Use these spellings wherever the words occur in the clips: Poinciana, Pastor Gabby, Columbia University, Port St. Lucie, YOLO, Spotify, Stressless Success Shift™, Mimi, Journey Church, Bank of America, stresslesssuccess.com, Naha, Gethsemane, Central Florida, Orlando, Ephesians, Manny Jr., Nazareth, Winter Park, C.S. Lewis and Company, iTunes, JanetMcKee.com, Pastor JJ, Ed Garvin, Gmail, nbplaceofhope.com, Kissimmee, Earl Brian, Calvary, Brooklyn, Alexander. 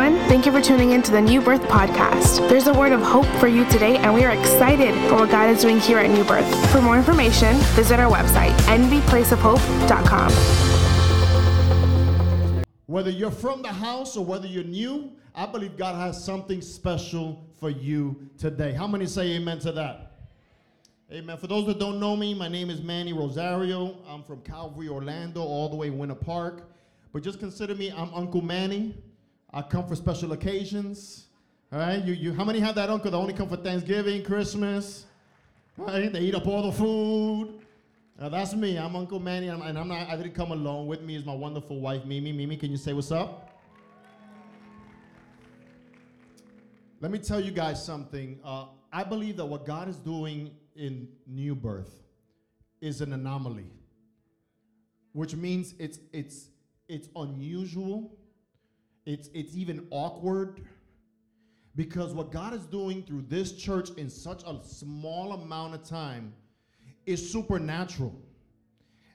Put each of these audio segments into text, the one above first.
everyone. Thank you for tuning in to the New Birth Podcast. There's a word of hope for you today, and we are excited for what God is doing here at New Birth. For more information, visit our website, nbplaceofhope.com. Whether you're from the house or whether you're new, I believe God has something special for you today. How many say amen to that? Amen. For those that don't know me, my name is Manny Rosario. I'm from Calvary, Orlando, all the way in Winter Park. But just consider me, I'm Uncle Manny. I come for special occasions. All right? You how many have that uncle that only come for Thanksgiving, Christmas? Right? They eat up all the food. Now, that's me. I'm Uncle Manny, I didn't come alone. With me is my wonderful wife, Mimi. Mimi, can you say what's up? Let me tell you guys something. I believe that what God is doing in New Birth is an anomaly, which means it's unusual, it's even awkward, because what God is doing through this church in such a small amount of time is supernatural,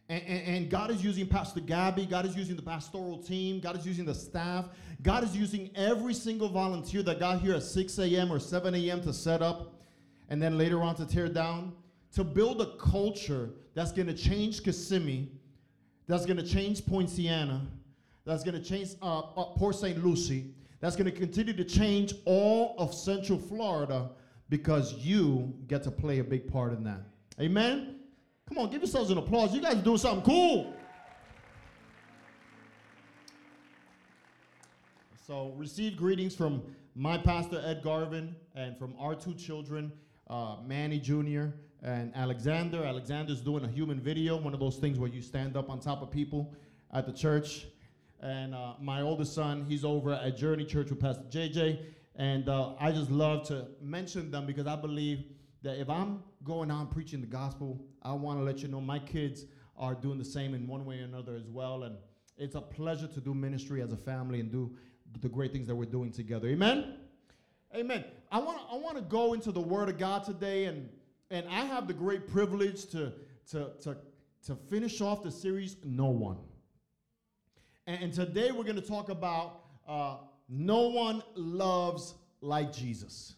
and God is using Pastor Gabby, God is using the pastoral team, God is using the staff, God is using every single volunteer that got here at 6 a.m. or 7 a.m. to set up and then later on to tear down, to build a culture that's going to change Kissimmee, that's going to change Poinciana, that's going to change Port St. Lucie, that's going to continue to change all of Central Florida, because you get to play a big part in that. Amen? Come on, give yourselves an applause. You guys are doing something cool. So receive greetings from my pastor, Ed Garvin, and from our two children, Manny Jr. and Alexander. Alexander's doing a human video, one of those things where you stand up on top of people at the church. And my oldest son, he's over at Journey Church with Pastor JJ. And I just love to mention them, because I believe that if I'm going out preaching the gospel, I want to let you know my kids are doing the same in one way or another as well. And it's a pleasure to do ministry as a family and do the great things that we're doing together. Amen? Amen. I want to go into the Word of God today, and I have the great privilege to finish off the series, No One. And today we're going to talk about no one loves like Jesus.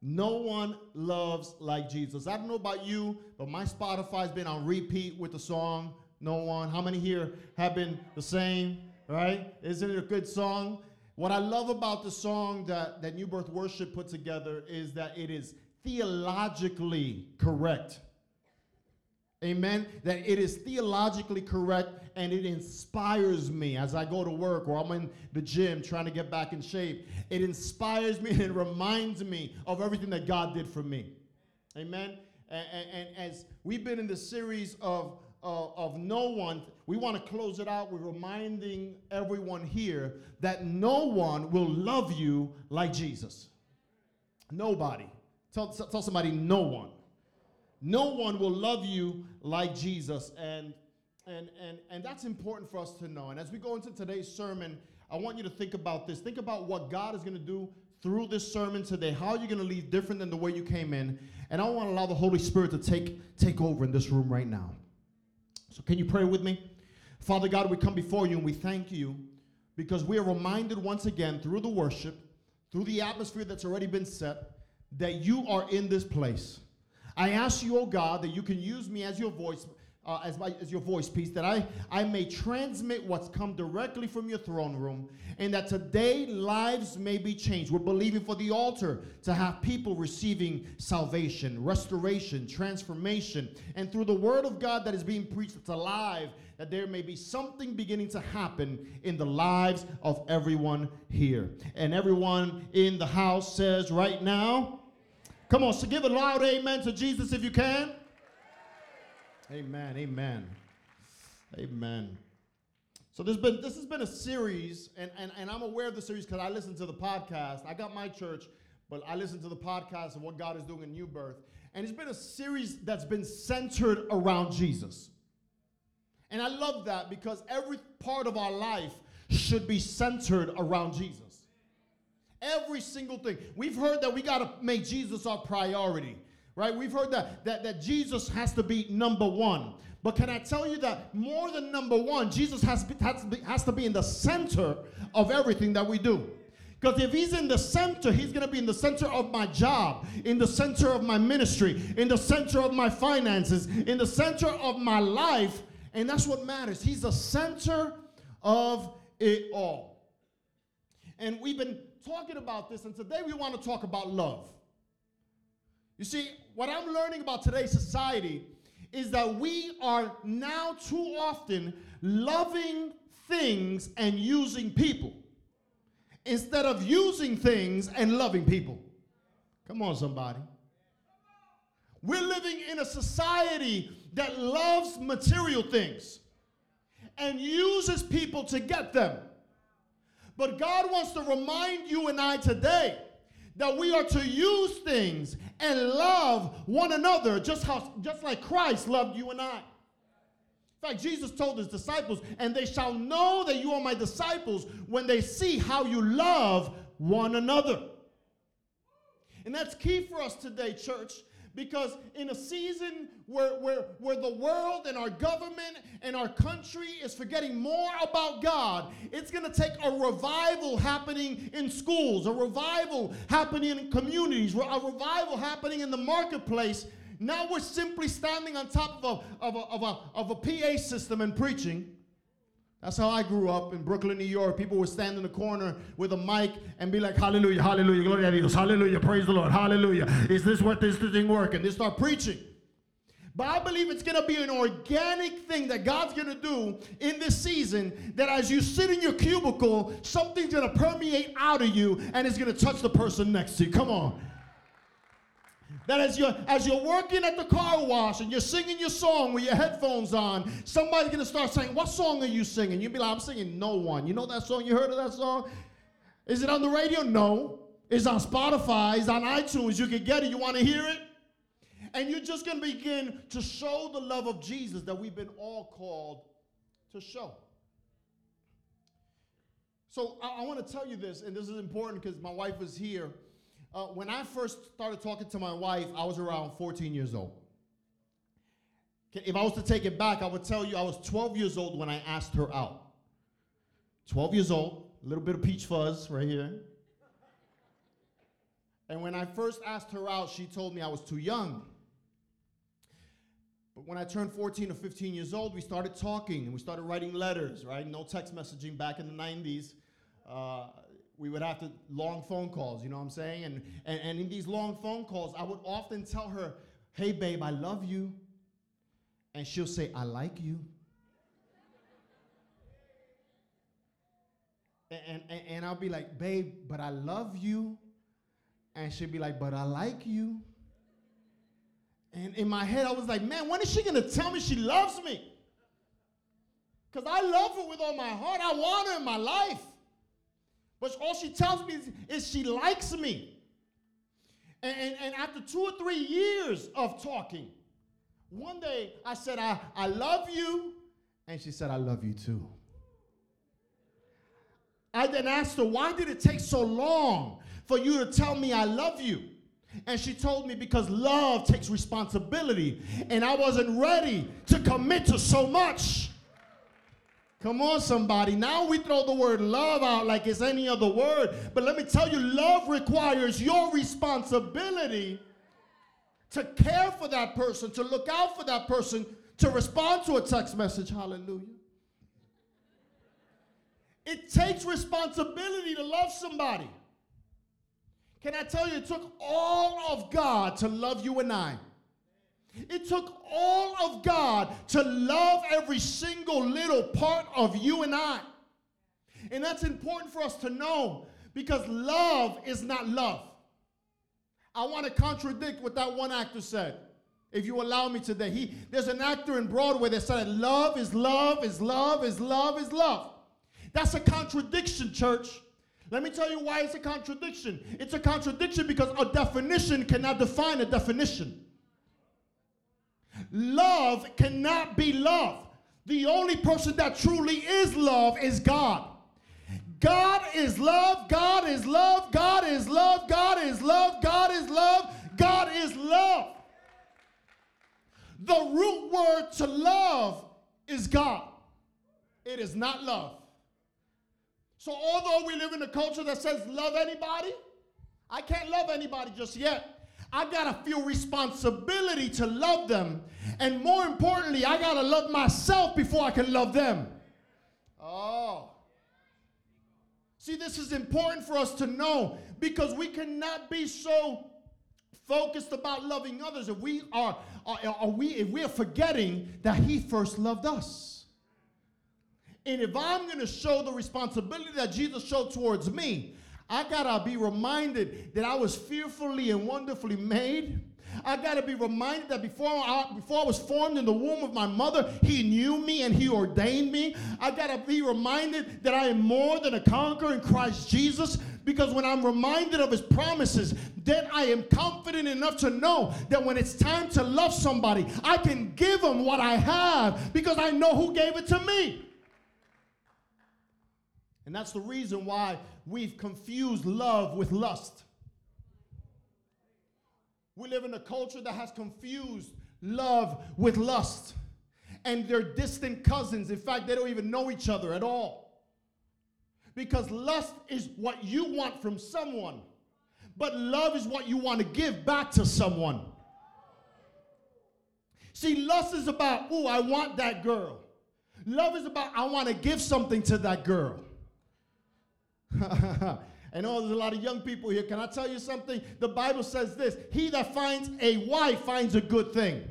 No one loves like Jesus. I don't know about you, but my Spotify's been on repeat with the song, No One. How many here have been the same, right? Isn't it a good song? What I love about the song that New Birth Worship put together is that it is theologically correct. Amen? That it is theologically correct, and it inspires me as I go to work or I'm in the gym trying to get back in shape. It inspires me and it reminds me of everything that God did for me. Amen? And as we've been in the series of no one, we want to close it out with reminding everyone here that no one will love you like Jesus. Nobody. Tell somebody, no one. No one will love you like Jesus, and that's important for us to know. And as we go into today's sermon, I want you to think about this. Think about what God is going to do through this sermon today, how you're going to leave different than the way you came in. And I want to allow the Holy Spirit to take over in this room right now. So can you pray with me? Father God, we come before you and we thank you because we are reminded once again through the worship, through the atmosphere that's already been set, that you are in this place. I ask you, oh God, that you can use me as your voice, as your voice piece, that I may transmit what's come directly from your throne room, and that today lives may be changed. We're believing for the altar to have people receiving salvation, restoration, transformation, and through the word of God that is being preached, it's alive, that there may be something beginning to happen in the lives of everyone here. And everyone in the house says right now, come on, so give a loud amen to Jesus if you can. Amen, amen, amen. So this has been a series, and I'm aware of the series because I listen to the podcast. I got my church, but I listen to the podcast of what God is doing in New Birth. And it's been a series that's been centered around Jesus. And I love that because every part of our life should be centered around Jesus. Every single thing. We've heard that we got to make Jesus our priority. Right? We've heard that Jesus has to be number one. But can I tell you that more than number one, Jesus has to be in the center of everything that we do. Because if he's in the center, he's going to be in the center of my job, in the center of my ministry, in the center of my finances, in the center of my life. And that's what matters. He's the center of it all. And we've been talking about this, and today we want to talk about love. You see, what I'm learning about today's society is that we are now too often loving things and using people, instead of using things and loving people. Come on, somebody. We're living in a society that loves material things and uses people to get them. But God wants to remind you and I today that we are to use things and love one another just like Christ loved you and I. In fact, Jesus told his disciples, and they shall know that you are my disciples when they see how you love one another. And that's key for us today, church, because in a season where the world and our government and our country is forgetting more about God, it's going to take a revival happening in schools, a revival happening in communities, a revival happening in the marketplace. Now we're simply standing on top of a PA system and preaching. That's how I grew up in Brooklyn, New York. People would stand in the corner with a mic and be like, hallelujah, hallelujah, glory to Dios, hallelujah, praise the Lord, hallelujah. Is this what this thing working? They start preaching. But I believe it's going to be an organic thing that God's going to do in this season, that as you sit in your cubicle, something's going to permeate out of you and it's going to touch the person next to you. Come on. That as you're working at the car wash and you're singing your song with your headphones on, somebody's going to start saying, what song are you singing? You'll be like, I'm singing No One. You know that song? You heard of that song? Is it on the radio? No. It's on Spotify. It's on iTunes. You can get it. You want to hear it? And you're just going to begin to show the love of Jesus that we've been all called to show. So I want to tell you this, and this is important because my wife was here. When I first started talking to my wife, I was around 14 years old. If I was to take it back, I would tell you I was 12 years old when I asked her out. 12 years old, a little bit of peach fuzz right here. And when I first asked her out, she told me I was too young. But when I turned 14 or 15 years old, we started talking and we started writing letters, right? No text messaging back in the 90s. We would have to long phone calls, you know what I'm saying? And in these long phone calls, I would often tell her, hey, babe, I love you. And she'll say, I like you. And I'll be like, babe, but I love you. And she'll be like, but I like you. And in my head, I was like, man, when is she going to tell me she loves me? Because I love her with all my heart. I want her in my life. But all she tells me is she likes me. And after 2 or 3 years of talking, one day I said, I love you. And she said, I love you too. I then asked her, why did it take so long for you to tell me I love you? And she told me because love takes responsibility. And I wasn't ready to commit to so much. Come on, somebody. Now we throw the word love out like it's any other word. But let me tell you, love requires your responsibility to care for that person, to look out for that person, to respond to a text message. Hallelujah. It takes responsibility to love somebody. Can I tell you, it took all of God to love you and I. It took all of God to love every single little part of you and I. And that's important for us to know because love is not love. I want to contradict what that one actor said, if you allow me today. There's an actor in Broadway that said, love is love is love is love is love. That's a contradiction, church. Let me tell you why it's a contradiction. It's a contradiction because a definition cannot define a definition. Love cannot be love. The only person that truly is love is God. God is love. God is love. God is love. God is love. God is love. God is love. The root word to love is God. It is not love. So although we live in a culture that says love anybody, I can't love anybody just yet. I gotta feel responsibility to love them. And more importantly, I gotta love myself before I can love them. Oh. See, this is important for us to know because we cannot be so focused about loving others if we are forgetting that he first loved us. And if I'm gonna show the responsibility that Jesus showed towards me, I gotta be reminded that I was fearfully and wonderfully made. I gotta be reminded that before I was formed in the womb of my mother, he knew me and he ordained me. I gotta be reminded that I am more than a conqueror in Christ Jesus, because when I'm reminded of his promises, then I am confident enough to know that when it's time to love somebody, I can give them what I have because I know who gave it to me. And that's the reason why we've confused love with lust. We live in a culture that has confused love with lust. And they're distant cousins. In fact, they don't even know each other at all. Because lust is what you want from someone. But love is what you want to give back to someone. See, lust is about, ooh, I want that girl. Love is about, I want to give something to that girl. I know there's a lot of young people here. Can I tell you something? The Bible says this: he that finds a wife finds a good thing.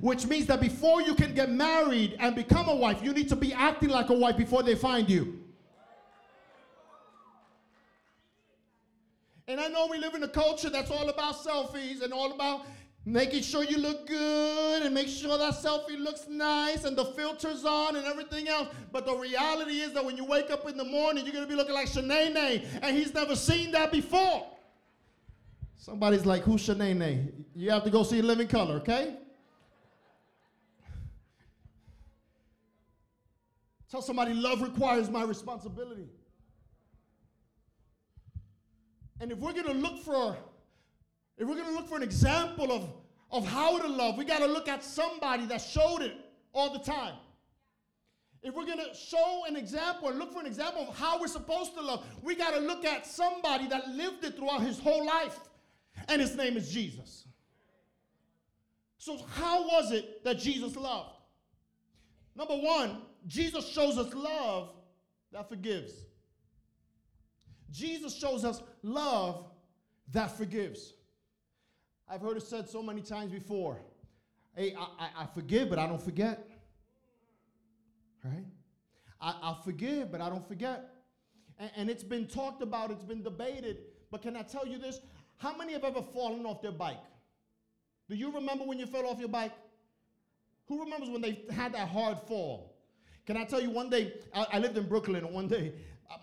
Which means that before you can get married and become a wife, you need to be acting like a wife before they find you. And I know we live in a culture that's all about selfies and all about making sure you look good and make sure that selfie looks nice and the filter's on and everything else. But the reality is that when you wake up in the morning, you're going to be looking like Shanae, and he's never seen that before. Somebody's like, who's Shanae? You have to go see Living Color, okay? Tell somebody love requires my responsibility. And if we're going to look for an example of how to love, we got to look at somebody that showed it all the time. If we're going to show an example and look for an example of how we're supposed to love, we got to look at somebody that lived it throughout his whole life, and his name is Jesus. So how was it that Jesus loved? Number one, Jesus shows us love that forgives. Jesus shows us love that forgives. I've heard it said so many times before. Hey, I forgive, but I don't forget. Right? I forgive, but I don't forget. And it's been talked about. It's been debated. But can I tell you this? How many have ever fallen off their bike? Do you remember when you fell off your bike? Who remembers when they had that hard fall? Can I tell you one day, I lived in Brooklyn, and one day,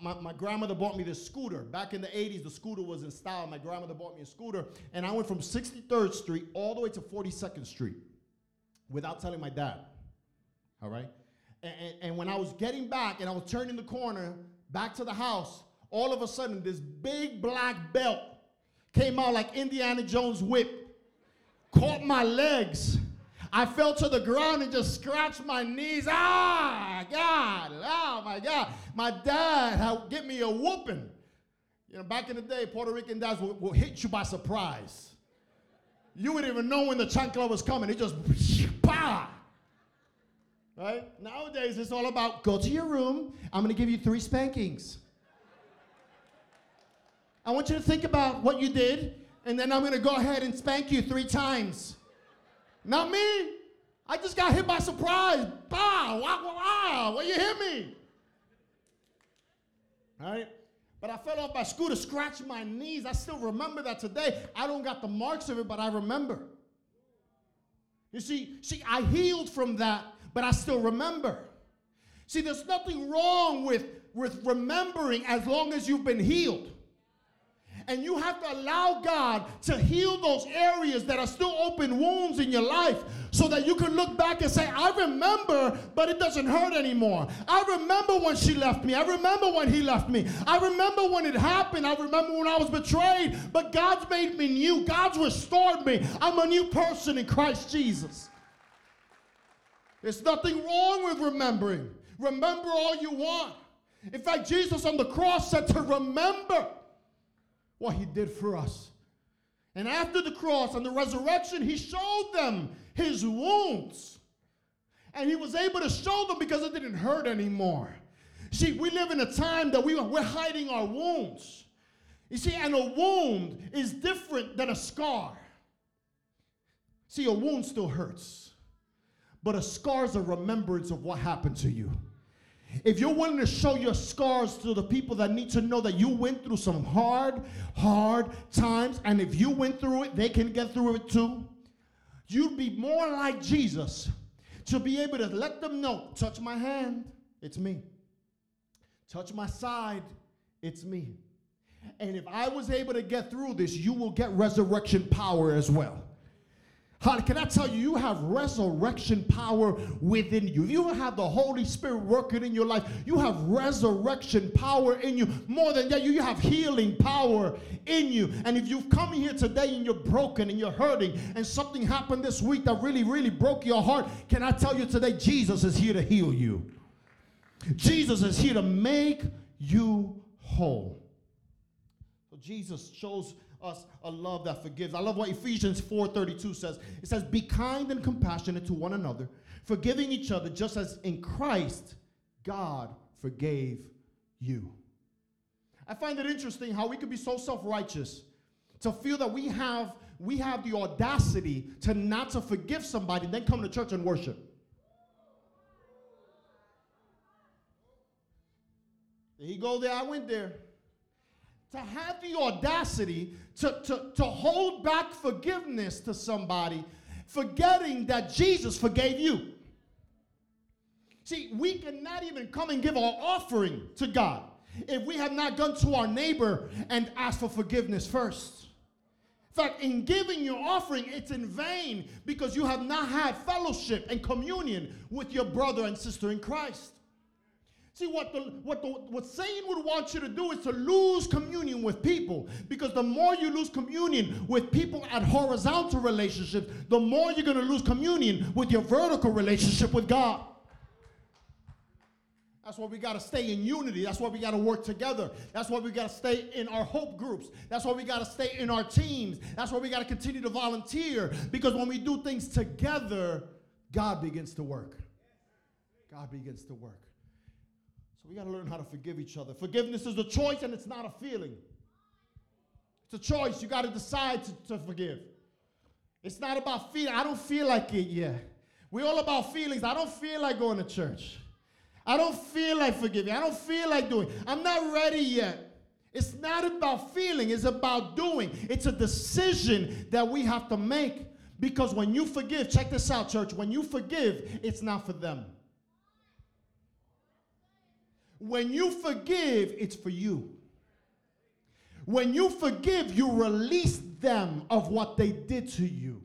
my grandmother bought me this scooter. Back in the 80s, the scooter was in style. My grandmother bought me a scooter, and I went from 63rd Street all the way to 42nd Street without telling my dad, all right? And when I was getting back and I was turning the corner back to the house, all of a sudden, this big black belt came out like Indiana Jones' whip, caught my legs. I fell to the ground and just scratched my knees. Ah, God, oh, my God. My dad had give me a whooping. You know, back in the day, Puerto Rican dads will hit you by surprise. You wouldn't even know when the chancla was coming. It just, bah! Right? Nowadays, it's all about, go to your room. I'm going to give you 3 spankings. I want you to think about what you did, and then I'm going to go ahead and spank you 3 times. Not me. I just got hit by surprise. Bah, wah, wah, wah. Well, you hit me. All right? But I fell off my scooter, scratched my knees. I still remember that today. I don't got the marks of it, but I remember. You see, I healed from that, but I still remember. See, there's nothing wrong with remembering as long as you've been healed. And you have to allow God to heal those areas that are still open wounds in your life so that you can look back and say, I remember, but it doesn't hurt anymore. I remember when she left me. I remember when he left me. I remember when it happened. I remember when I was betrayed. But God's made me new. God's restored me. I'm a new person in Christ Jesus. There's nothing wrong with remembering. Remember all you want. In fact, Jesus on the cross said to remember what he did for us. And after the cross and the resurrection, he showed them his wounds. And he was able to show them because it didn't hurt anymore. See, we live in a time that we're hiding our wounds. You see, and a wound is different than a scar. See, a wound still hurts, but a scar is a remembrance of what happened to you. If you're willing to show your scars to the people that need to know that you went through some hard times, and if you went through it, they can get through it too, you'd be more like Jesus to be able to let them know, touch my hand, it's me. Touch my side, it's me. And if I was able to get through this, you will get resurrection power as well. Can I tell you, you have resurrection power within you. You have the Holy Spirit working in your life. You have resurrection power in you. More than that, you have healing power in you. And if you've come here today and you're broken and you're hurting and something happened this week that really, really broke your heart, can I tell you today, Jesus is here to heal you. Jesus is here to make you whole. So Jesus shows us a love that forgives. I love what Ephesians 4:32 says. It says, be kind and compassionate to one another, forgiving each other, just as in Christ, God forgave you. I find it interesting how we could be so self-righteous to feel that we have the audacity to not to forgive somebody and then come to church and worship. Did he go there? I went there. To have the audacity to hold back forgiveness to somebody, forgetting that Jesus forgave you. See, we cannot even come and give our offering to God if we have not gone to our neighbor and asked for forgiveness first. In fact, in giving your offering, it's in vain because you have not had fellowship and communion with your brother and sister in Christ. See, what Satan would want you to do is to lose communion with people, because the more you lose communion with people at horizontal relationships, the more you're going to lose communion with your vertical relationship with God. That's why we got to stay in unity. That's why we got to work together. That's why we got to stay in our hope groups. That's why we got to stay in our teams. That's why we got to continue to volunteer, because when we do things together, God begins to work. God begins to work. So we got to learn how to forgive each other. Forgiveness is a choice, and it's not a feeling. It's a choice. You got to decide to forgive. It's not about feeling. I don't feel like it yet. We're all about feelings. I don't feel like going to church. I don't feel like forgiving. I don't feel like doing. I'm not ready yet. It's not about feeling. It's about doing. It's a decision that we have to make, because when you forgive, check this out, church. When you forgive, it's not for them. When you forgive, it's for you. When you forgive, you release them of what they did to you.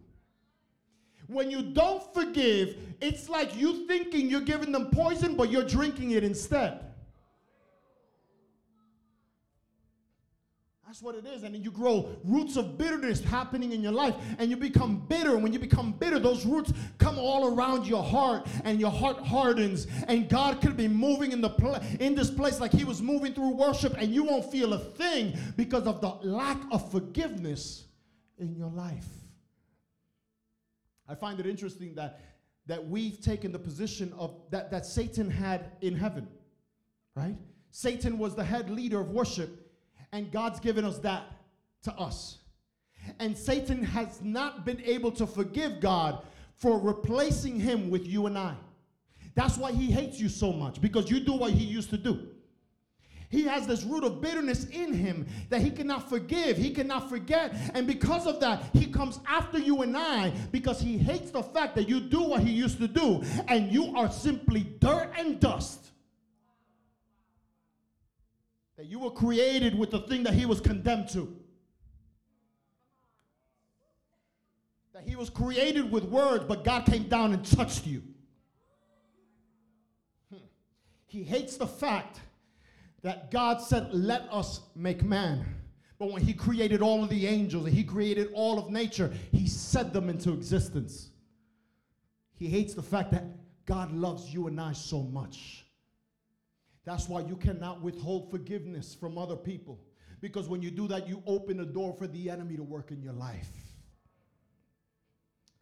When you don't forgive, it's like you thinking you're giving them poison, but you're drinking it instead. That's what it is. And then you grow roots of bitterness happening in your life, and you become bitter. And when you become bitter, those roots come all around your heart, and your heart hardens. And God could be moving in this place like he was moving through worship, and you won't feel a thing because of the lack of forgiveness in your life. I find it interesting that we've taken the position of that Satan had in heaven, right? Satan was the head leader of worship. And God's given us that to us. And Satan has not been able to forgive God for replacing him with you and I. That's why he hates you so much, because you do what he used to do. He has this root of bitterness in him that he cannot forgive, he cannot forget. And because of that, he comes after you and I, because he hates the fact that you do what he used to do, and you are simply dirt and dust. That you were created with the thing that he was condemned to. That he was created with words, but God came down and touched you. He hates the fact that God said, let us make man. But when he created all of the angels and he created all of nature, he set them into existence. He hates the fact that God loves you and I so much. That's why you cannot withhold forgiveness from other people. Because when you do that, you open the door for the enemy to work in your life.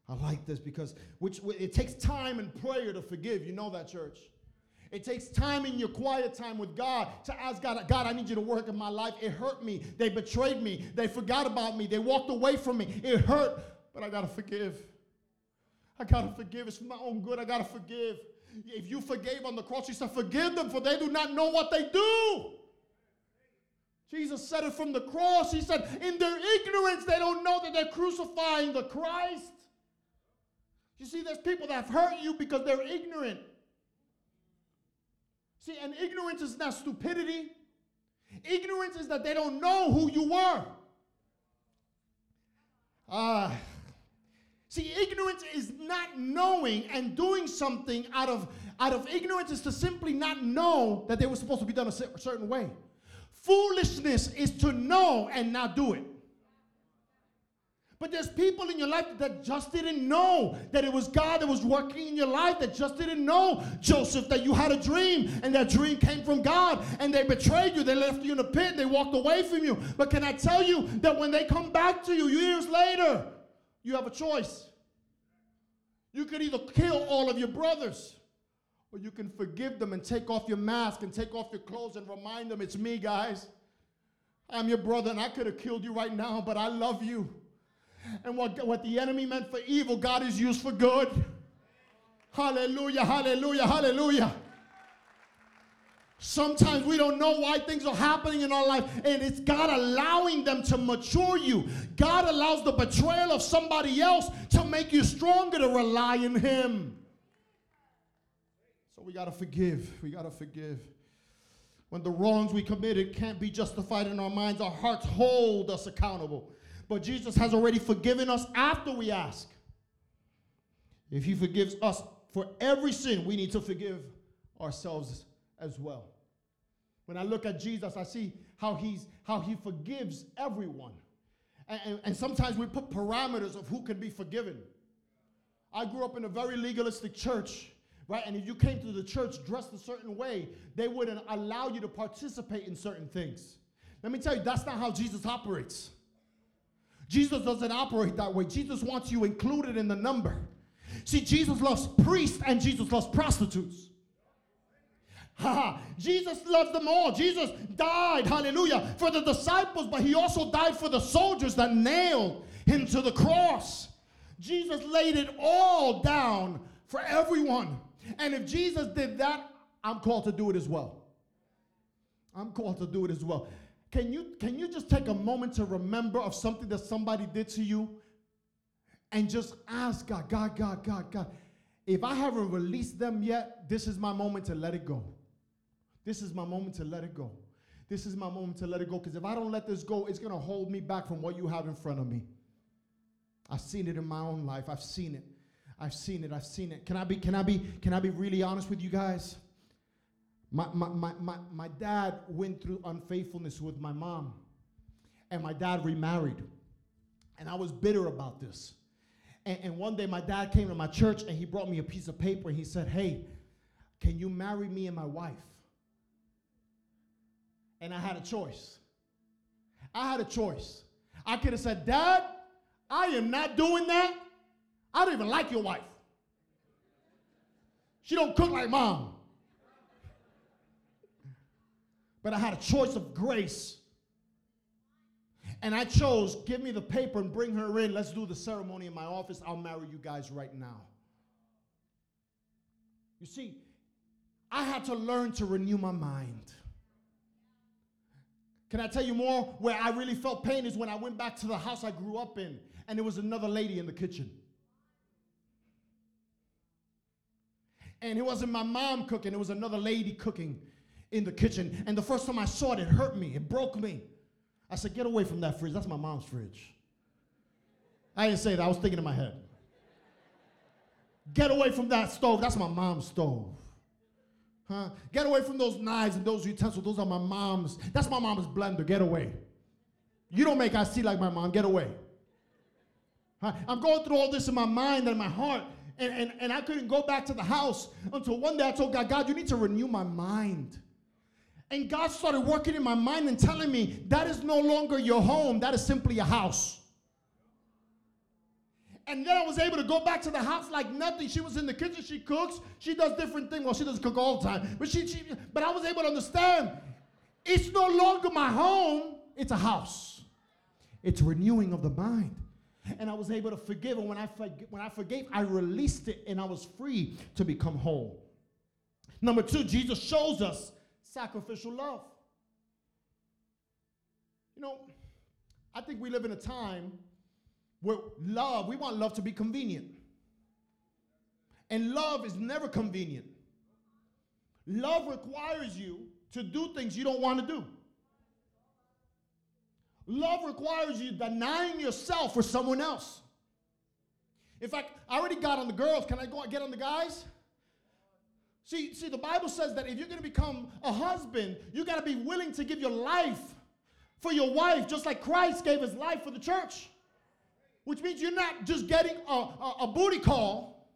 I like this because it takes time and prayer to forgive. You know that, church. It takes time in your quiet time with God to ask God, God, I need you to work in my life. It hurt me. They betrayed me. They forgot about me. They walked away from me. It hurt, but I got to forgive. I got to forgive. It's for my own good. I got to forgive. If you forgave on the cross, he said, forgive them, for they do not know what they do. Jesus said it from the cross. He said, in their ignorance, they don't know that they're crucifying the Christ. You see, there's people that have hurt you because they're ignorant. See, and ignorance is not stupidity. Ignorance is that they don't know who you were. See, ignorance is not knowing and doing something out of ignorance is to simply not know that they were supposed to be done a certain way. Foolishness is to know and not do it. But there's people in your life that just didn't know that it was God that was working in your life, that just didn't know, Joseph, that you had a dream, and that dream came from God, and they betrayed you, they left you in a pit, they walked away from you. But can I tell you that when they come back to you years later, you have a choice. You could either kill all of your brothers, or you can forgive them and take off your mask and take off your clothes and remind them, it's me, guys. I'm your brother, and I could have killed you right now, but I love you. And what the enemy meant for evil, God is used for good. Hallelujah, hallelujah, hallelujah. Sometimes we don't know why things are happening in our life, and it's God allowing them to mature you. God allows the betrayal of somebody else to make you stronger to rely in Him. So we got to forgive. We got to forgive. When the wrongs we committed can't be justified in our minds, our hearts hold us accountable. But Jesus has already forgiven us after we ask. If He forgives us for every sin, we need to forgive ourselves as well. When I look at Jesus, I see how he forgives everyone. And sometimes we put parameters of who can be forgiven. I grew up in a very legalistic church, right? And if you came to the church dressed a certain way, they wouldn't allow you to participate in certain things. Let me tell you, that's not how Jesus operates. Jesus doesn't operate that way. Jesus wants you included in the number. See, Jesus loves priests and Jesus loves prostitutes. Jesus loves them all. Jesus died, hallelujah, for the disciples, but He also died for the soldiers that nailed Him to the cross. Jesus laid it all down for everyone. And if Jesus did that, I'm called to do it as well. I'm called to do it as well. Can you just take a moment to remember of something that somebody did to you and just ask God, God, if I haven't released them yet, this is my moment to let it go. This is my moment to let it go. This is my moment to let it go, because if I don't let this go, it's going to hold me back from what you have in front of me. I've seen it in my own life. I've seen it. Can I be really honest with you guys? My dad went through unfaithfulness with my mom, and my dad remarried, and I was bitter about this. And one day my dad came to my church, and he brought me a piece of paper, and he said, hey, can you marry me and my wife? And I had a choice. I could have said, Dad, I am not doing that. I don't even like your wife. She don't cook like Mom. But I had a choice of grace. And I chose, give me the paper and bring her in. Let's do the ceremony in my office. I'll marry you guys right now. You see, I had to learn to renew my mind. Can I tell you more? Where I really felt pain is when I went back to the house I grew up in, and there was another lady in the kitchen. And it wasn't my mom cooking. It was another lady cooking in the kitchen, and the first time I saw it, it hurt me. It broke me. I said, get away from that fridge. That's my mom's fridge. I didn't say that. I was thinking in my head. Get away from that stove. That's my mom's stove. Huh? Get away from those knives and those utensils. Those are my mom's. That's my mom's blender. Get away. You don't make I see like my mom. Get away. Huh? I'm going through all this in my mind and in my heart, And I couldn't go back to the house until one day I told God, God, you need to renew my mind. And God started working in my mind and telling me, that is no longer your home. That is simply a house. And then I was able to go back to the house like nothing. She was in the kitchen. She cooks. She does different things. Well, she doesn't cook all the time. But I was able to understand, it's no longer my home. It's a house. It's renewing of the mind. And I was able to forgive. And when I forgave, I released it, and I was free to become whole. Number two, Jesus shows us sacrificial love. You know, I think we live in a time where love, we want love to be convenient. And love is never convenient. Love requires you to do things you don't want to do. Love requires you denying yourself for someone else. In fact, I already got on the girls. Can I go get on the guys? See, the Bible says that if you're going to become a husband, you got to be willing to give your life for your wife, just like Christ gave his life for the church. Which means you're not just getting a booty call.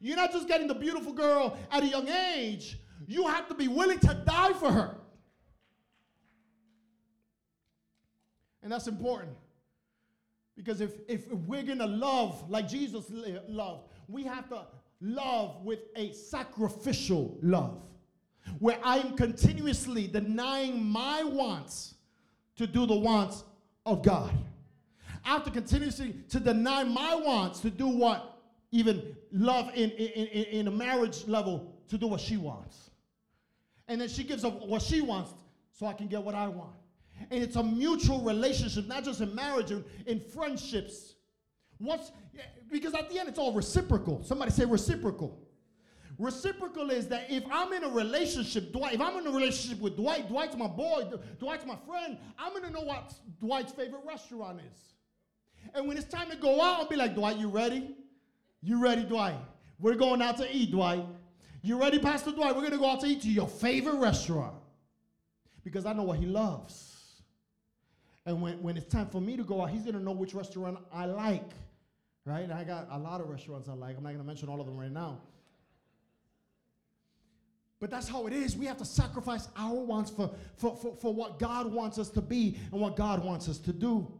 You're not just getting the beautiful girl at a young age. You have to be willing to die for her. And that's important. Because if we're going to love like Jesus loved, we have to love with a sacrificial love, where I am continuously denying my wants to do the wants of God. I have to continuously to deny my wants to do what even love in a marriage level, to do what she wants. And then she gives up what she wants so I can get what I want. And it's a mutual relationship, not just in marriage, in friendships. Because at the end, it's all reciprocal. Somebody say reciprocal. Reciprocal is that if I'm in a relationship, if I'm in a relationship with Dwight, Dwight's my boy, Dwight's my friend, I'm going to know what Dwight's favorite restaurant is. And when it's time to go out, I'll be like, Dwight, you ready? You ready, Dwight? We're going out to eat, Dwight. You ready, Pastor Dwight? We're going to go out to eat to your favorite restaurant. Because I know what he loves. And when it's time for me to go out, he's going to know which restaurant I like. Right? And I got a lot of restaurants I like. I'm not going to mention all of them right now. But that's how it is. We have to sacrifice our wants for what God wants us to be and what God wants us to do.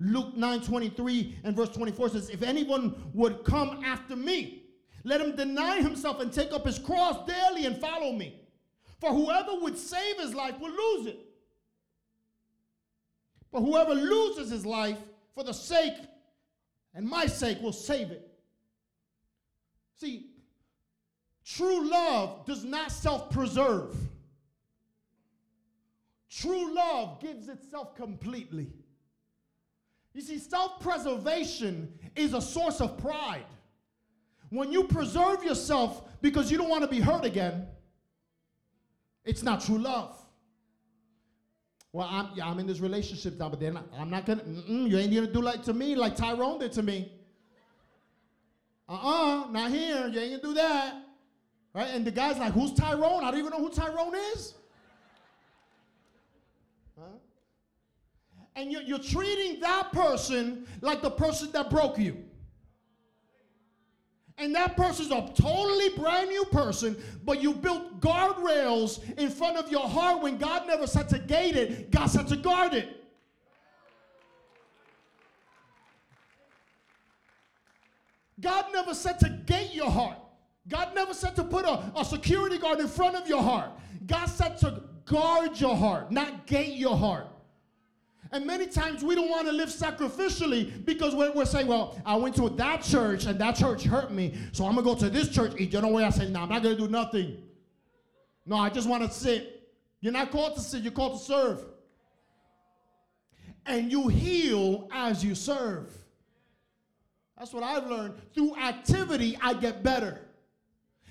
Luke 9:23 and verse 24 says, if anyone would come after me, let him deny himself and take up his cross daily and follow me. For whoever would save his life will lose it. But whoever loses his life for the sake and my sake will save it. See, true love does not self-preserve. True love gives itself completely. You see, self-preservation is a source of pride. When you preserve yourself because you don't want to be hurt again, it's not true love. Well, I'm in this relationship now, but then I'm not going to, you ain't going to do like to me like Tyrone did to me. Not here. You ain't going to do that. Right? And the guy's like, who's Tyrone? I don't even know who Tyrone is. Huh? And you're treating that person like the person that broke you. And that person's a totally brand new person, but you built guardrails in front of your heart when God never said to gate it, God said to guard it. God never said to gate your heart. God never said to put a security guard in front of your heart. God said to guard your heart, not gate your heart. And many times we don't want to live sacrificially because we're saying, well, I went to that church and that church hurt me, so I'm going to go to this church. You know what I say? No, I'm not going to do nothing. No, I just want to sit. You're not called to sit. You're called to serve. And you heal as you serve. That's what I've learned. Through activity, I get better.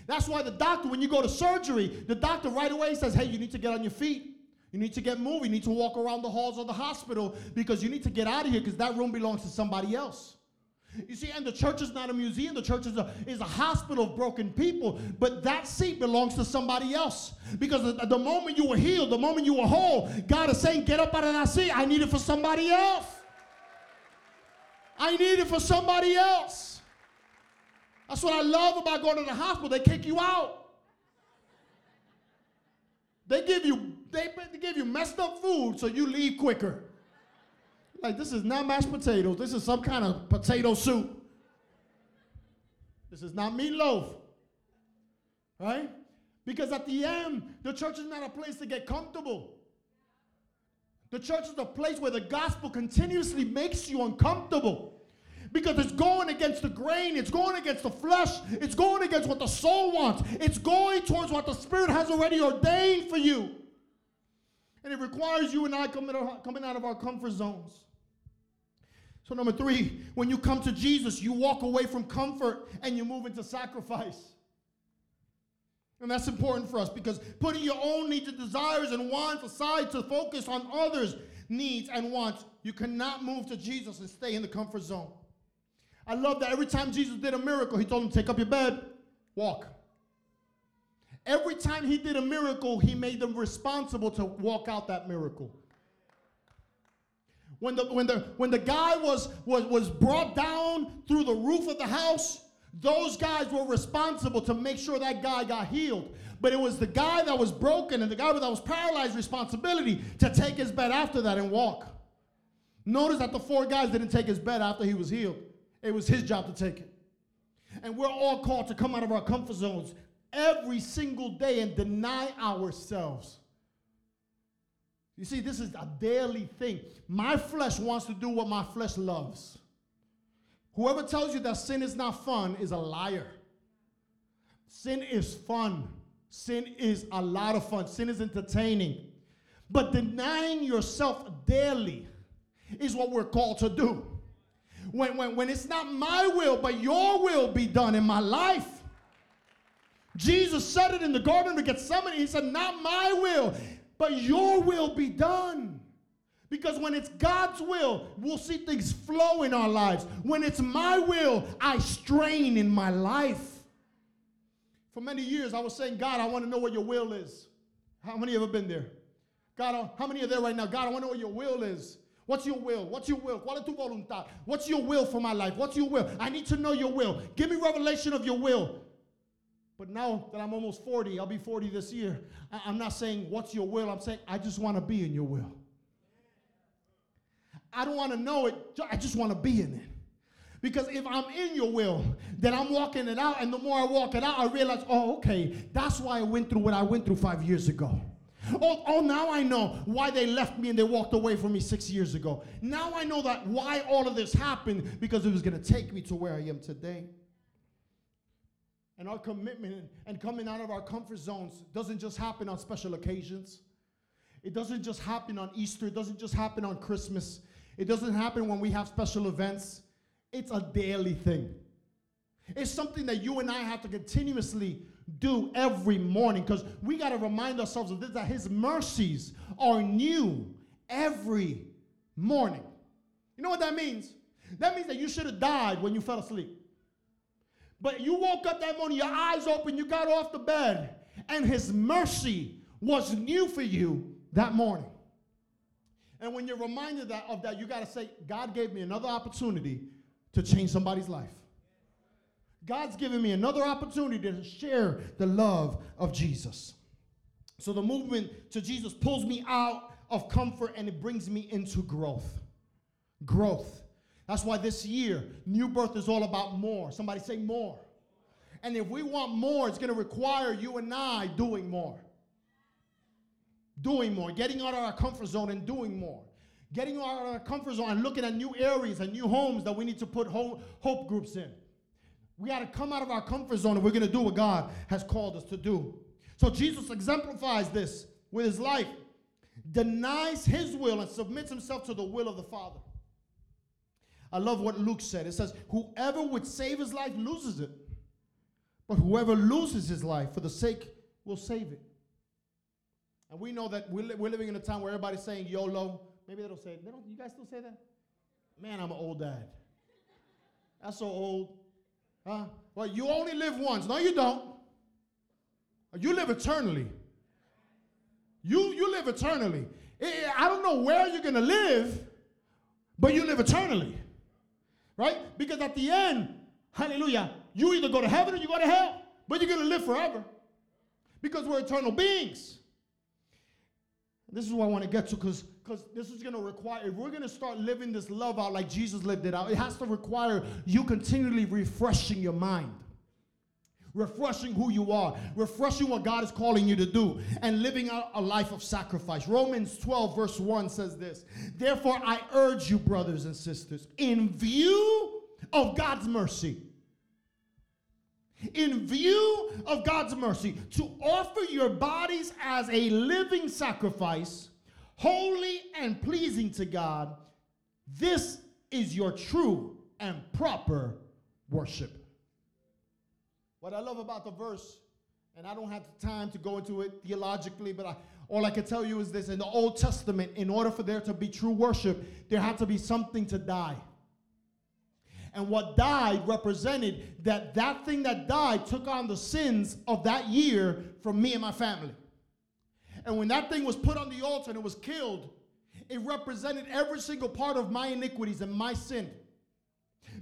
That's why the doctor, when you go to surgery, the doctor right away says, hey, you need to get on your feet. You need to get moving. You need to walk around the halls of the hospital because you need to get out of here because that room belongs to somebody else. You see, and the church is not a museum. The church is a hospital of broken people, but that seat belongs to somebody else because the moment you were healed, the moment you were whole, God is saying, get up out of that seat. I need it for somebody else. I need it for somebody else. That's what I love about going to the hospital. They kick you out. They give you messed up food so you leave quicker. Like, this is not mashed potatoes. This is some kind of potato soup. This is not meatloaf. Right? Because at the end, the church is not a place to get comfortable. The church is a place where the gospel continuously makes you uncomfortable. Because it's going against the grain. It's going against the flesh. It's going against what the soul wants. It's going towards what the Spirit has already ordained for you. And it requires you and I coming out of our comfort zones. So number 3, when you come to Jesus, you walk away from comfort and you move into sacrifice. And that's important for us, because putting your own needs and desires and wants aside to focus on others' needs and wants, you cannot move to Jesus and stay in the comfort zone. I love that every time Jesus did a miracle, he told him, take up your bed, walk. Every time he did a miracle, he made them responsible to walk out that miracle. When the guy was brought down through the roof of the house, those guys were responsible to make sure that guy got healed. But it was the guy that was broken and the guy that was paralyzed responsibility to take his bed after that and walk. Notice that the 4 guys didn't take his bed after he was healed. It was his job to take it. And we're all called to come out of our comfort zones every single day and deny ourselves. You see, this is a daily thing. My flesh wants to do what my flesh loves. Whoever tells you that sin is not fun is a liar. Sin is fun. Sin is a lot of fun. Sin is entertaining. But denying yourself daily is what we're called to do. When it's not my will, but your will be done in my life. Jesus said it in the Garden of Gethsemane. He said, not my will, but your will be done. Because when it's God's will, we'll see things flow in our lives. When it's my will, I strain in my life. For many years, I was saying, God, I want to know what your will is. How many have ever been there? God, how many are there right now? God, I want to know what your will is. What's your will? What's your will? ¿Cuál es tu voluntad? What's your will for my life? What's your will? I need to know your will. Give me revelation of your will. But now that I'm almost 40, I'll be 40 this year, I'm not saying, what's your will? I'm saying, I just want to be in your will. I don't want to know it. I just want to be in it. Because if I'm in your will, then I'm walking it out. And the more I walk it out, I realize, oh, okay, that's why I went through what I went through 5 years ago. Oh, now I know why they left me and they walked away from me 6 years ago. Now I know that why all of this happened, because it was going to take me to where I am today. And our commitment and coming out of our comfort zones doesn't just happen on special occasions. It doesn't just happen on Easter. It doesn't just happen on Christmas. It doesn't happen when we have special events. It's a daily thing. It's something that you and I have to continuously do every morning, because we got to remind ourselves of this, that his mercies are new every morning. You know what that means? That means that you should have died when you fell asleep. But you woke up that morning, your eyes open, you got off the bed, and his mercy was new for you that morning. And when you're reminded of that, you got to say, God gave me another opportunity to change somebody's life. God's given me another opportunity to share the love of Jesus. So the movement to Jesus pulls me out of comfort and it brings me into growth. Growth. That's why this year, New Birth is all about more. Somebody say more. And if we want more, it's going to require you and I doing more. Doing more, getting out of our comfort zone and doing more. Getting out of our comfort zone and looking at new areas and new homes that we need to put hope groups in. We got to come out of our comfort zone if we're going to do what God has called us to do. So Jesus exemplifies this with his life, denies his will and submits himself to the will of the Father. I love what Luke said. It says, whoever would save his life loses it, but whoever loses his life for the sake will save it. And we know that we're living in a time where everybody's saying YOLO. Maybe they don't say it. You guys still say that? Man, I'm an old dad. That's so old. Huh? Well, you only live once. No, you don't. You live eternally. You live eternally. I don't know where you're going to live, but you live eternally, right? Because at the end, hallelujah, You either go to heaven or you go to hell, but you're going to live forever because we're eternal beings. This is what I want to get to, because this is going to require, if we're going to start living this love out like Jesus lived it out, it has to require you continually refreshing your mind, refreshing who you are, refreshing what God is calling you to do, and living out a life of sacrifice. Romans 12 verse 1 says this, "Therefore I urge you, brothers and sisters, in view of God's mercy, in view of God's mercy, to offer your bodies as a living sacrifice, holy and pleasing to God. This is your true and proper worship." What I love about the verse, and I don't have the time to go into it theologically, but all I can tell you is this. In the Old Testament, in order for there to be true worship, there had to be something to die. And what died represented that thing that died took on the sins of that year from me and my family. And when that thing was put on the altar and it was killed, it represented every single part of my iniquities and my sin.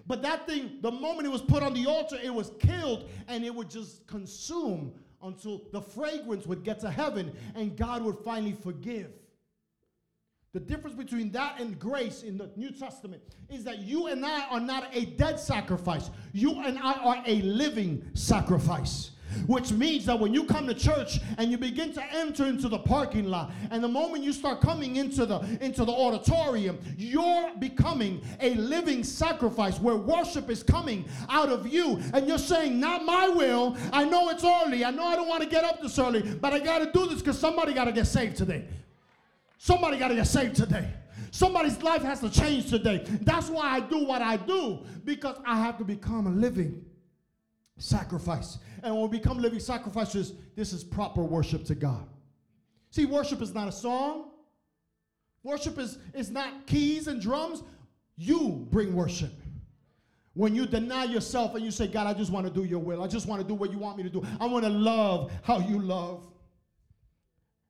But that thing, the moment it was put on the altar, it was killed, and it would just consume until the fragrance would get to heaven and God would finally forgive. The difference between that and grace in the New Testament is that you and I are not a dead sacrifice. You and I are a living sacrifice, which means that when you come to church and you begin to enter into the parking lot, and the moment you start coming into the auditorium, you're becoming a living sacrifice where worship is coming out of you, and you're saying, not my will. I know it's early. I know I don't want to get up this early, but I got to do this because somebody got to get saved today. Somebody got to get saved today. Somebody's life has to change today. That's why I do what I do, because I have to become a living sacrifice. And when we become living sacrifices, this is proper worship to God. See, worship is not a song. Worship is not keys and drums. You bring worship. When you deny yourself and you say, God, I just want to do your will. I just want to do what you want me to do. I want to love how you love.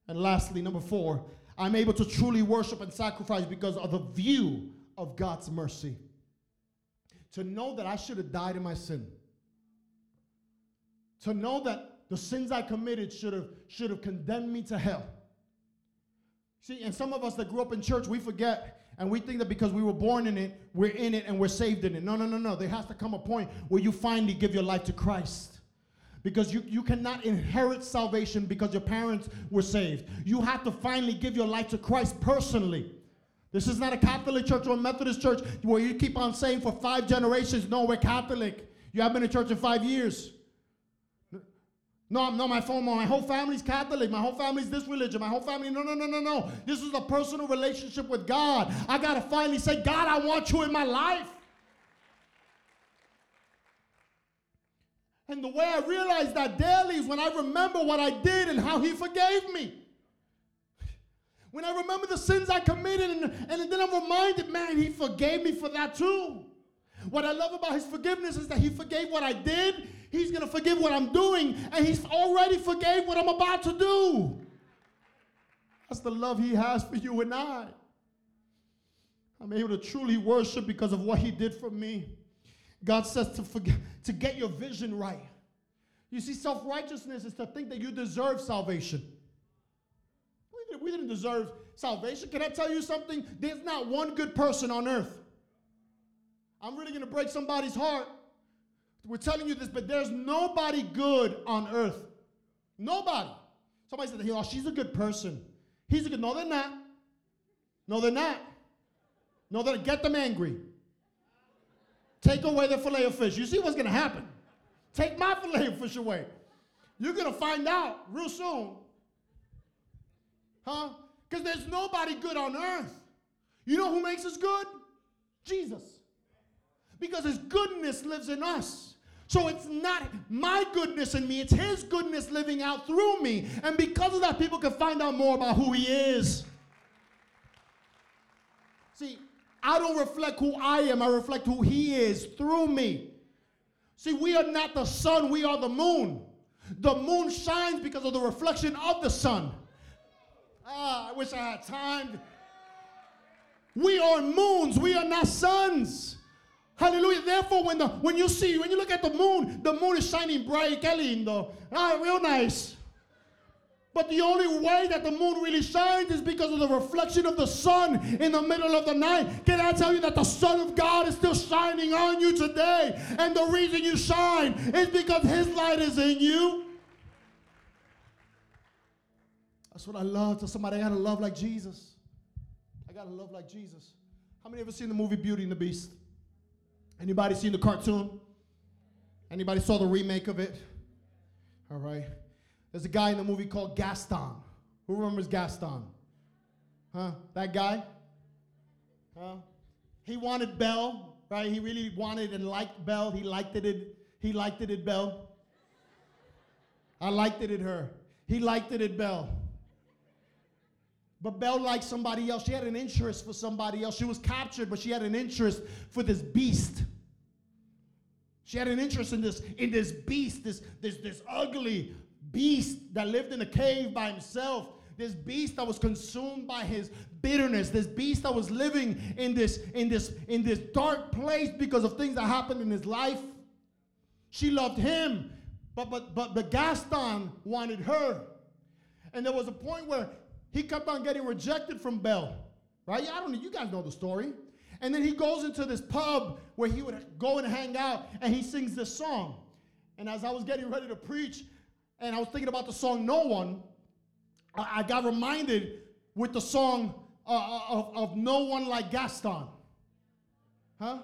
And lastly, number 4, I'm able to truly worship and sacrifice because of the view of God's mercy. To know that I should have died in my sin. To know that the sins I committed should have condemned me to hell. See, and some of us that grew up in church, we forget, and we think that because we were born in it, we're in it, and we're saved in it. No. There has to come a point where you finally give your life to Christ. Because you cannot inherit salvation because your parents were saved. You have to finally give your life to Christ personally. This is not a Catholic church or a Methodist church where you keep on saying for 5 generations, no, we're Catholic. You haven't been to church in 5 years. No, my whole family's Catholic. My whole family's this religion. My whole family, no. This is a personal relationship with God. I got to finally say, God, I want you in my life. And the way I realize that daily is when I remember what I did and how he forgave me. When I remember the sins I committed and then I'm reminded, man, he forgave me for that too. What I love about his forgiveness is that he forgave what I did. He's going to forgive what I'm doing, and he's already forgave what I'm about to do. That's the love he has for you and I. I'm able to truly worship because of what he did for me. God says to get your vision right. You see, self-righteousness is to think that you deserve salvation. We didn't deserve salvation. Can I tell you something? There's not one good person on earth. I'm really going to break somebody's heart. We're telling you this, but there's nobody good on earth. Nobody. Somebody said, oh, she's a good person. He's a good. No, they're not. No, they're not. No, they're get them angry. Take away the fillet of fish. You see what's going to happen. Take my fillet of fish away. You're going to find out real soon. Huh? Because there's nobody good on earth. You know who makes us good? Jesus. Because his goodness lives in us. So it's not my goodness in me. It's his goodness living out through me. And because of that, people can find out more about who he is. See, I don't reflect who I am. I reflect who he is through me. See, we are not the sun. We are the moon. The moon shines because of the reflection of the sun. I wish I had time. We are moons. We are not suns. Hallelujah. Therefore, when you look at the moon is shining bright, qué lindo. Ah, real nice. But the only way that the moon really shines is because of the reflection of the sun in the middle of the night. Can I tell you that the Son of God is still shining on you today? And the reason you shine is because his light is in you. That's what I love. Tell somebody, I gotta love like Jesus. I gotta love like Jesus. How many ever seen the movie Beauty and the Beast? Anybody seen the cartoon? Anybody saw the remake of it? All right. There's a guy in the movie called Gaston. Who remembers Gaston? Huh? That guy? Huh? He wanted Belle, right? He really wanted and liked Belle. He liked it at Belle. I liked it at her. He liked it at Belle. But Belle liked somebody else. She had an interest for somebody else. She was captured, but she had an interest for this beast. She had an interest in this beast, this ugly beast that lived in a cave by himself, this beast that was consumed by his bitterness, this beast that was living in this dark place because of things that happened in his life. She loved him, but Gaston wanted her. And there was a point where he kept on getting rejected from Belle, right? I don't know, you guys know the story. And then he goes into this pub where he would go and hang out, and he sings this song. And as I was getting ready to preach, and I was thinking about the song No One, I got reminded with the song of No One Like Gaston. Huh?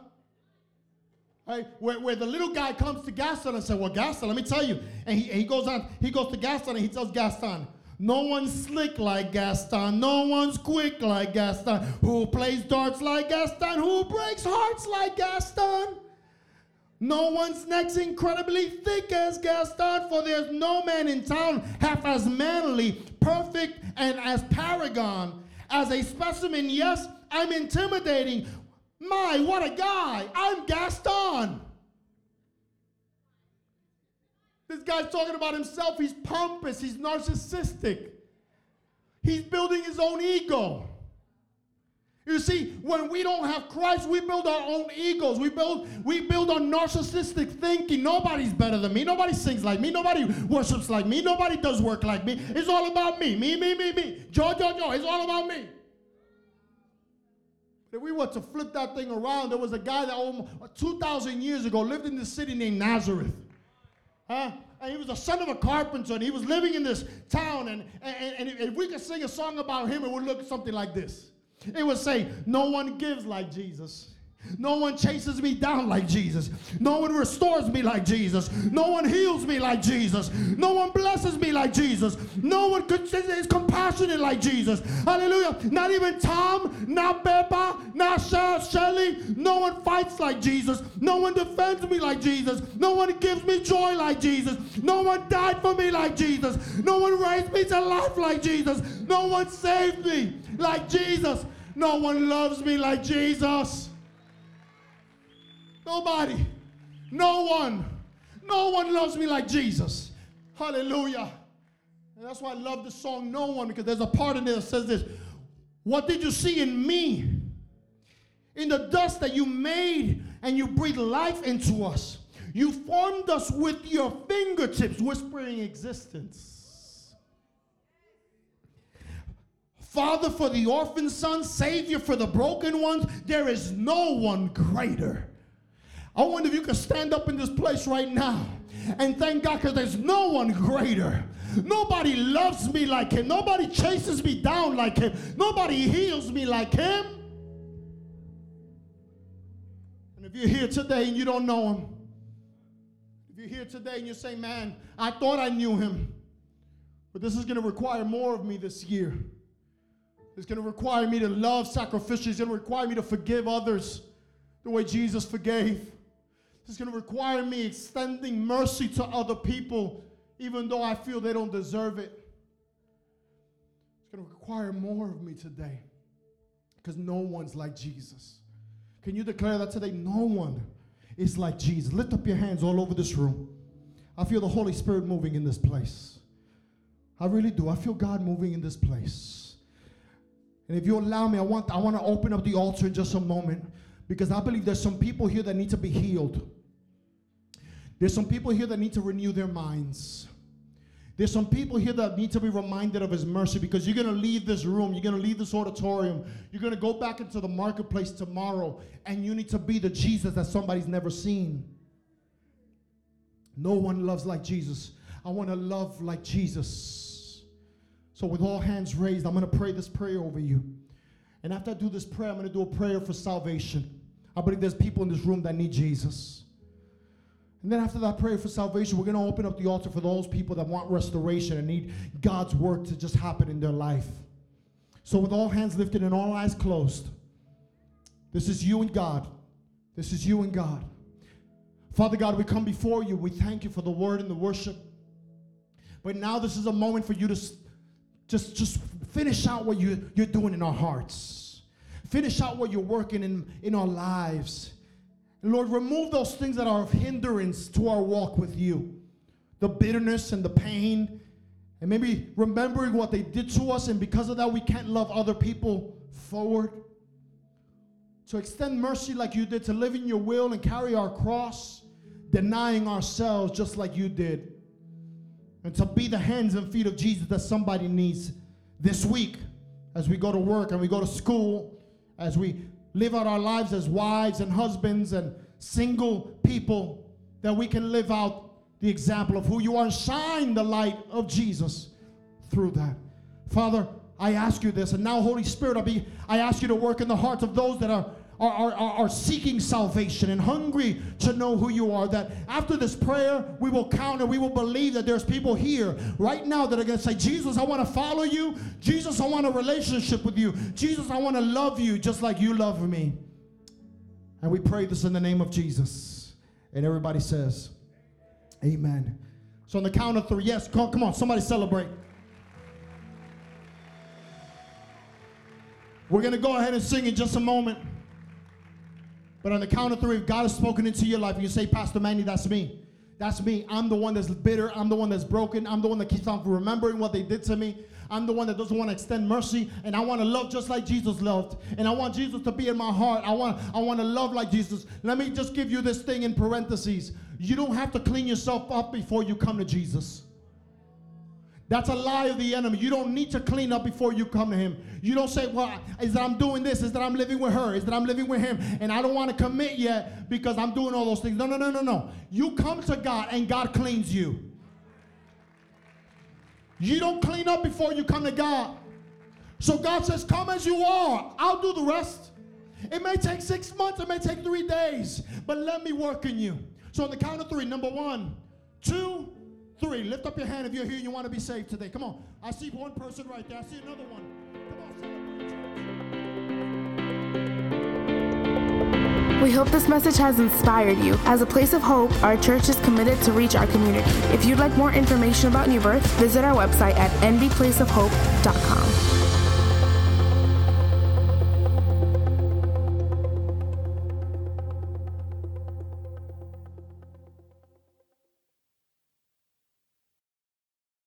Right? Where the little guy comes to Gaston and says, well, Gaston, let me tell you. And he goes on, he goes to Gaston and he tells Gaston, no one's slick like Gaston, no one's quick like Gaston, who plays darts like Gaston, who breaks hearts like Gaston. No one's neck's incredibly thick as Gaston, for there's no man in town half as manly, perfect, and as paragon. As a specimen, yes, I'm intimidating. My, what a guy. I'm Gaston. This guy's talking about himself. He's pompous. He's narcissistic. He's building his own ego. You see, when we don't have Christ, we build our own egos. We build on narcissistic thinking. Nobody's better than me. Nobody sings like me. Nobody worships like me. Nobody does work like me. It's all about me. Me, me, me, me. Joy, joy, joy. It's all about me. If we were to flip that thing around, there was a guy that almost 2,000 years ago lived in this city named Nazareth. Huh? And he was the son of a carpenter, and he was living in this town. And if we could sing a song about him, it would look something like this. It would say, no one gives like Jesus. No one chases me down like Jesus. No one restores me like Jesus. No one heals me like Jesus. No one blesses me like Jesus. No one is compassionate like Jesus. Hallelujah. Not even Tom, not Beba, not Shelly. No one fights like Jesus. No one defends me like Jesus. No one gives me joy like Jesus. No one died for me like Jesus. No one raised me to life like Jesus. No one saved me like Jesus. No one loves me like Jesus. Nobody, no one loves me like Jesus. Hallelujah. And that's why I love the song No One, because there's a part in there that says this. What did you see in me? In the dust that you made, and you breathed life into us. You formed us with your fingertips, whispering existence. Father for the orphan son, Savior for the broken ones, there is no one greater. I wonder if you could stand up in this place right now and thank God, because there's no one greater. Nobody loves me like him. Nobody chases me down like him. Nobody heals me like him. And if you're here today and you don't know him, if you're here today and you say, man, I thought I knew him, but this is going to require more of me this year. It's going to require me to love sacrificially. It's going to require me to forgive others the way Jesus forgave. It's going to require me extending mercy to other people, even though I feel they don't deserve it. It's going to require more of me today, because no one's like Jesus. Can you declare that today? No one is like Jesus. Lift up your hands all over this room. I feel the Holy Spirit moving in this place. I really do. I feel God moving in this place. And if you allow me, I want to open up the altar in just a moment. Because I believe there's some people here that need to be healed. There's some people here that need to renew their minds. There's some people here that need to be reminded of his mercy, because you're going to leave this room. You're going to leave this auditorium. You're going to go back into the marketplace tomorrow, and you need to be the Jesus that somebody's never seen. No one loves like Jesus. I want to love like Jesus. So with all hands raised, I'm going to pray this prayer over you. And after I do this prayer, I'm going to do a prayer for salvation. I believe there's people in this room that need Jesus. And then after that prayer for salvation, we're going to open up the altar for those people that want restoration and need God's work to just happen in their life. So with all hands lifted and all eyes closed, this is you and God. This is you and God. Father God, we come before you. We thank you for the word and the worship. But now this is a moment for you to just finish out what you're doing in our hearts. Finish out what you're working in our lives. Lord, remove those things that are of hindrance to our walk with you. The bitterness and the pain, and maybe remembering what they did to us, and because of that we can't love other people forward. To extend mercy like you did, to live in your will and carry our cross, denying ourselves just like you did. And to be the hands and feet of Jesus that somebody needs this week as we go to work and we go to school, as we live out our lives as wives and husbands and single people, that we can live out the example of who you are and shine the light of Jesus through that. Father, I ask you this. And now, Holy Spirit, I ask you to work in the hearts of those that are seeking salvation and hungry to know who you are, that after this prayer, we will count and we will believe that there's people here right now that are going to say, Jesus, I want to follow you. Jesus, I want a relationship with you. Jesus, I want to love you just like you love me. And we pray this in the name of Jesus. And everybody says, amen. So on the count of three, yes, come on, somebody celebrate. We're going to go ahead and sing in just a moment. But on the count of three, if God has spoken into your life, you say, Pastor Manny, that's me. That's me. I'm the one that's bitter. I'm the one that's broken. I'm the one that keeps on remembering what they did to me. I'm the one that doesn't want to extend mercy. And I want to love just like Jesus loved. And I want Jesus to be in my heart. I want to love like Jesus. Let me just give you this thing in parentheses. You don't have to clean yourself up before you come to Jesus. That's a lie of the enemy. You don't need to clean up before you come to him. You don't say, well, is that I'm doing this? Is that I'm living with her? Is that I'm living with him? And I don't want to commit yet because I'm doing all those things. No. You come to God and God cleans you. You don't clean up before you come to God. So God says, come as you are. I'll do the rest. It may take 6 months. It may take 3 days. But let me work in you. So on the count of three, number 1, 2, 3. Lift up your hand if you're here and you want to be saved today. Come on. I see one person right there. I see another one. Come on. We hope this message has inspired you. As a place of hope, our church is committed to reach our community. If you'd like more information about New Birth, visit our website at nbplaceofhope.com.